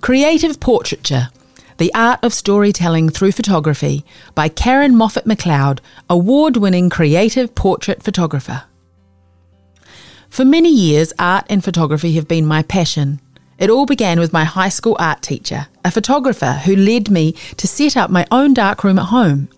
Creative Portraiture, The Art of Storytelling Through Photography by Karen Moffatt-McLeod, award-winning creative portrait photographer. For many years, art and photography have been my passion. It all began with my high school art teacher, a photographer who led me to set up my own darkroom at home.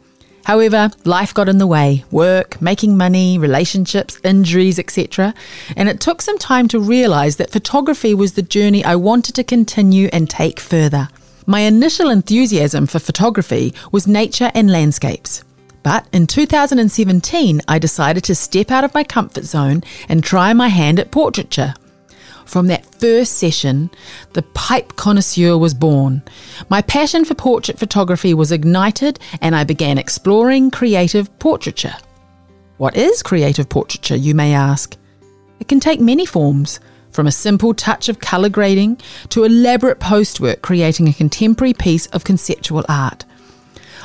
However, life got in the way, work, making money, relationships, injuries, etc. And it took some time to realise that photography was the journey I wanted to continue and take further. My initial enthusiasm for photography was nature and landscapes. But in 2017, I decided to step out of my comfort zone and try my hand at portraiture. From that first session, the pipe connoisseur was born. My passion for portrait photography was ignited and I began exploring creative portraiture. What is creative portraiture, you may ask? It can take many forms, from a simple touch of colour grading to elaborate postwork creating a contemporary piece of conceptual art.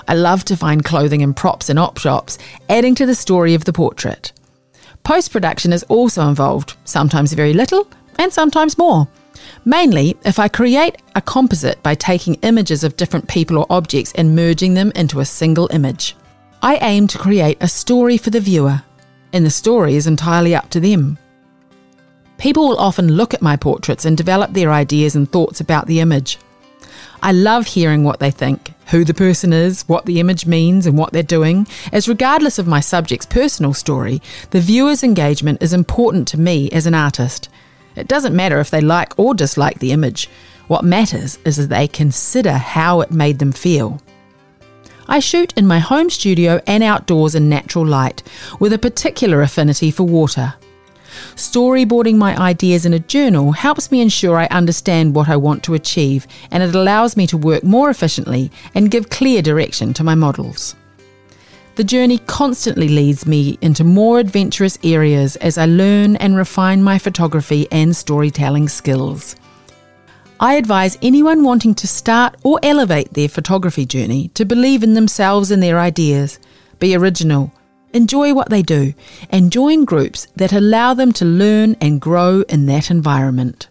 I love to find clothing and props in op shops, adding to the story of the portrait. Post-production is also involved, sometimes very little, and sometimes more. Mainly, if I create a composite by taking images of different people or objects and merging them into a single image. I aim to create a story for the viewer, and the story is entirely up to them. People will often look at my portraits and develop their ideas and thoughts about the image. I love hearing what they think, who the person is, what the image means and what they're doing, as regardless of my subject's personal story, the viewer's engagement is important to me as an artist. It doesn't matter if they like or dislike the image. What matters is that they consider how it made them feel. I shoot in my home studio and outdoors in natural light, with a particular affinity for water. Storyboarding my ideas in a journal helps me ensure I understand what I want to achieve, and it allows me to work more efficiently and give clear direction to my models. The journey constantly leads me into more adventurous areas as I learn and refine my photography and storytelling skills. I advise anyone wanting to start or elevate their photography journey to believe in themselves and their ideas, be original, enjoy what they do, and join groups that allow them to learn and grow in that environment.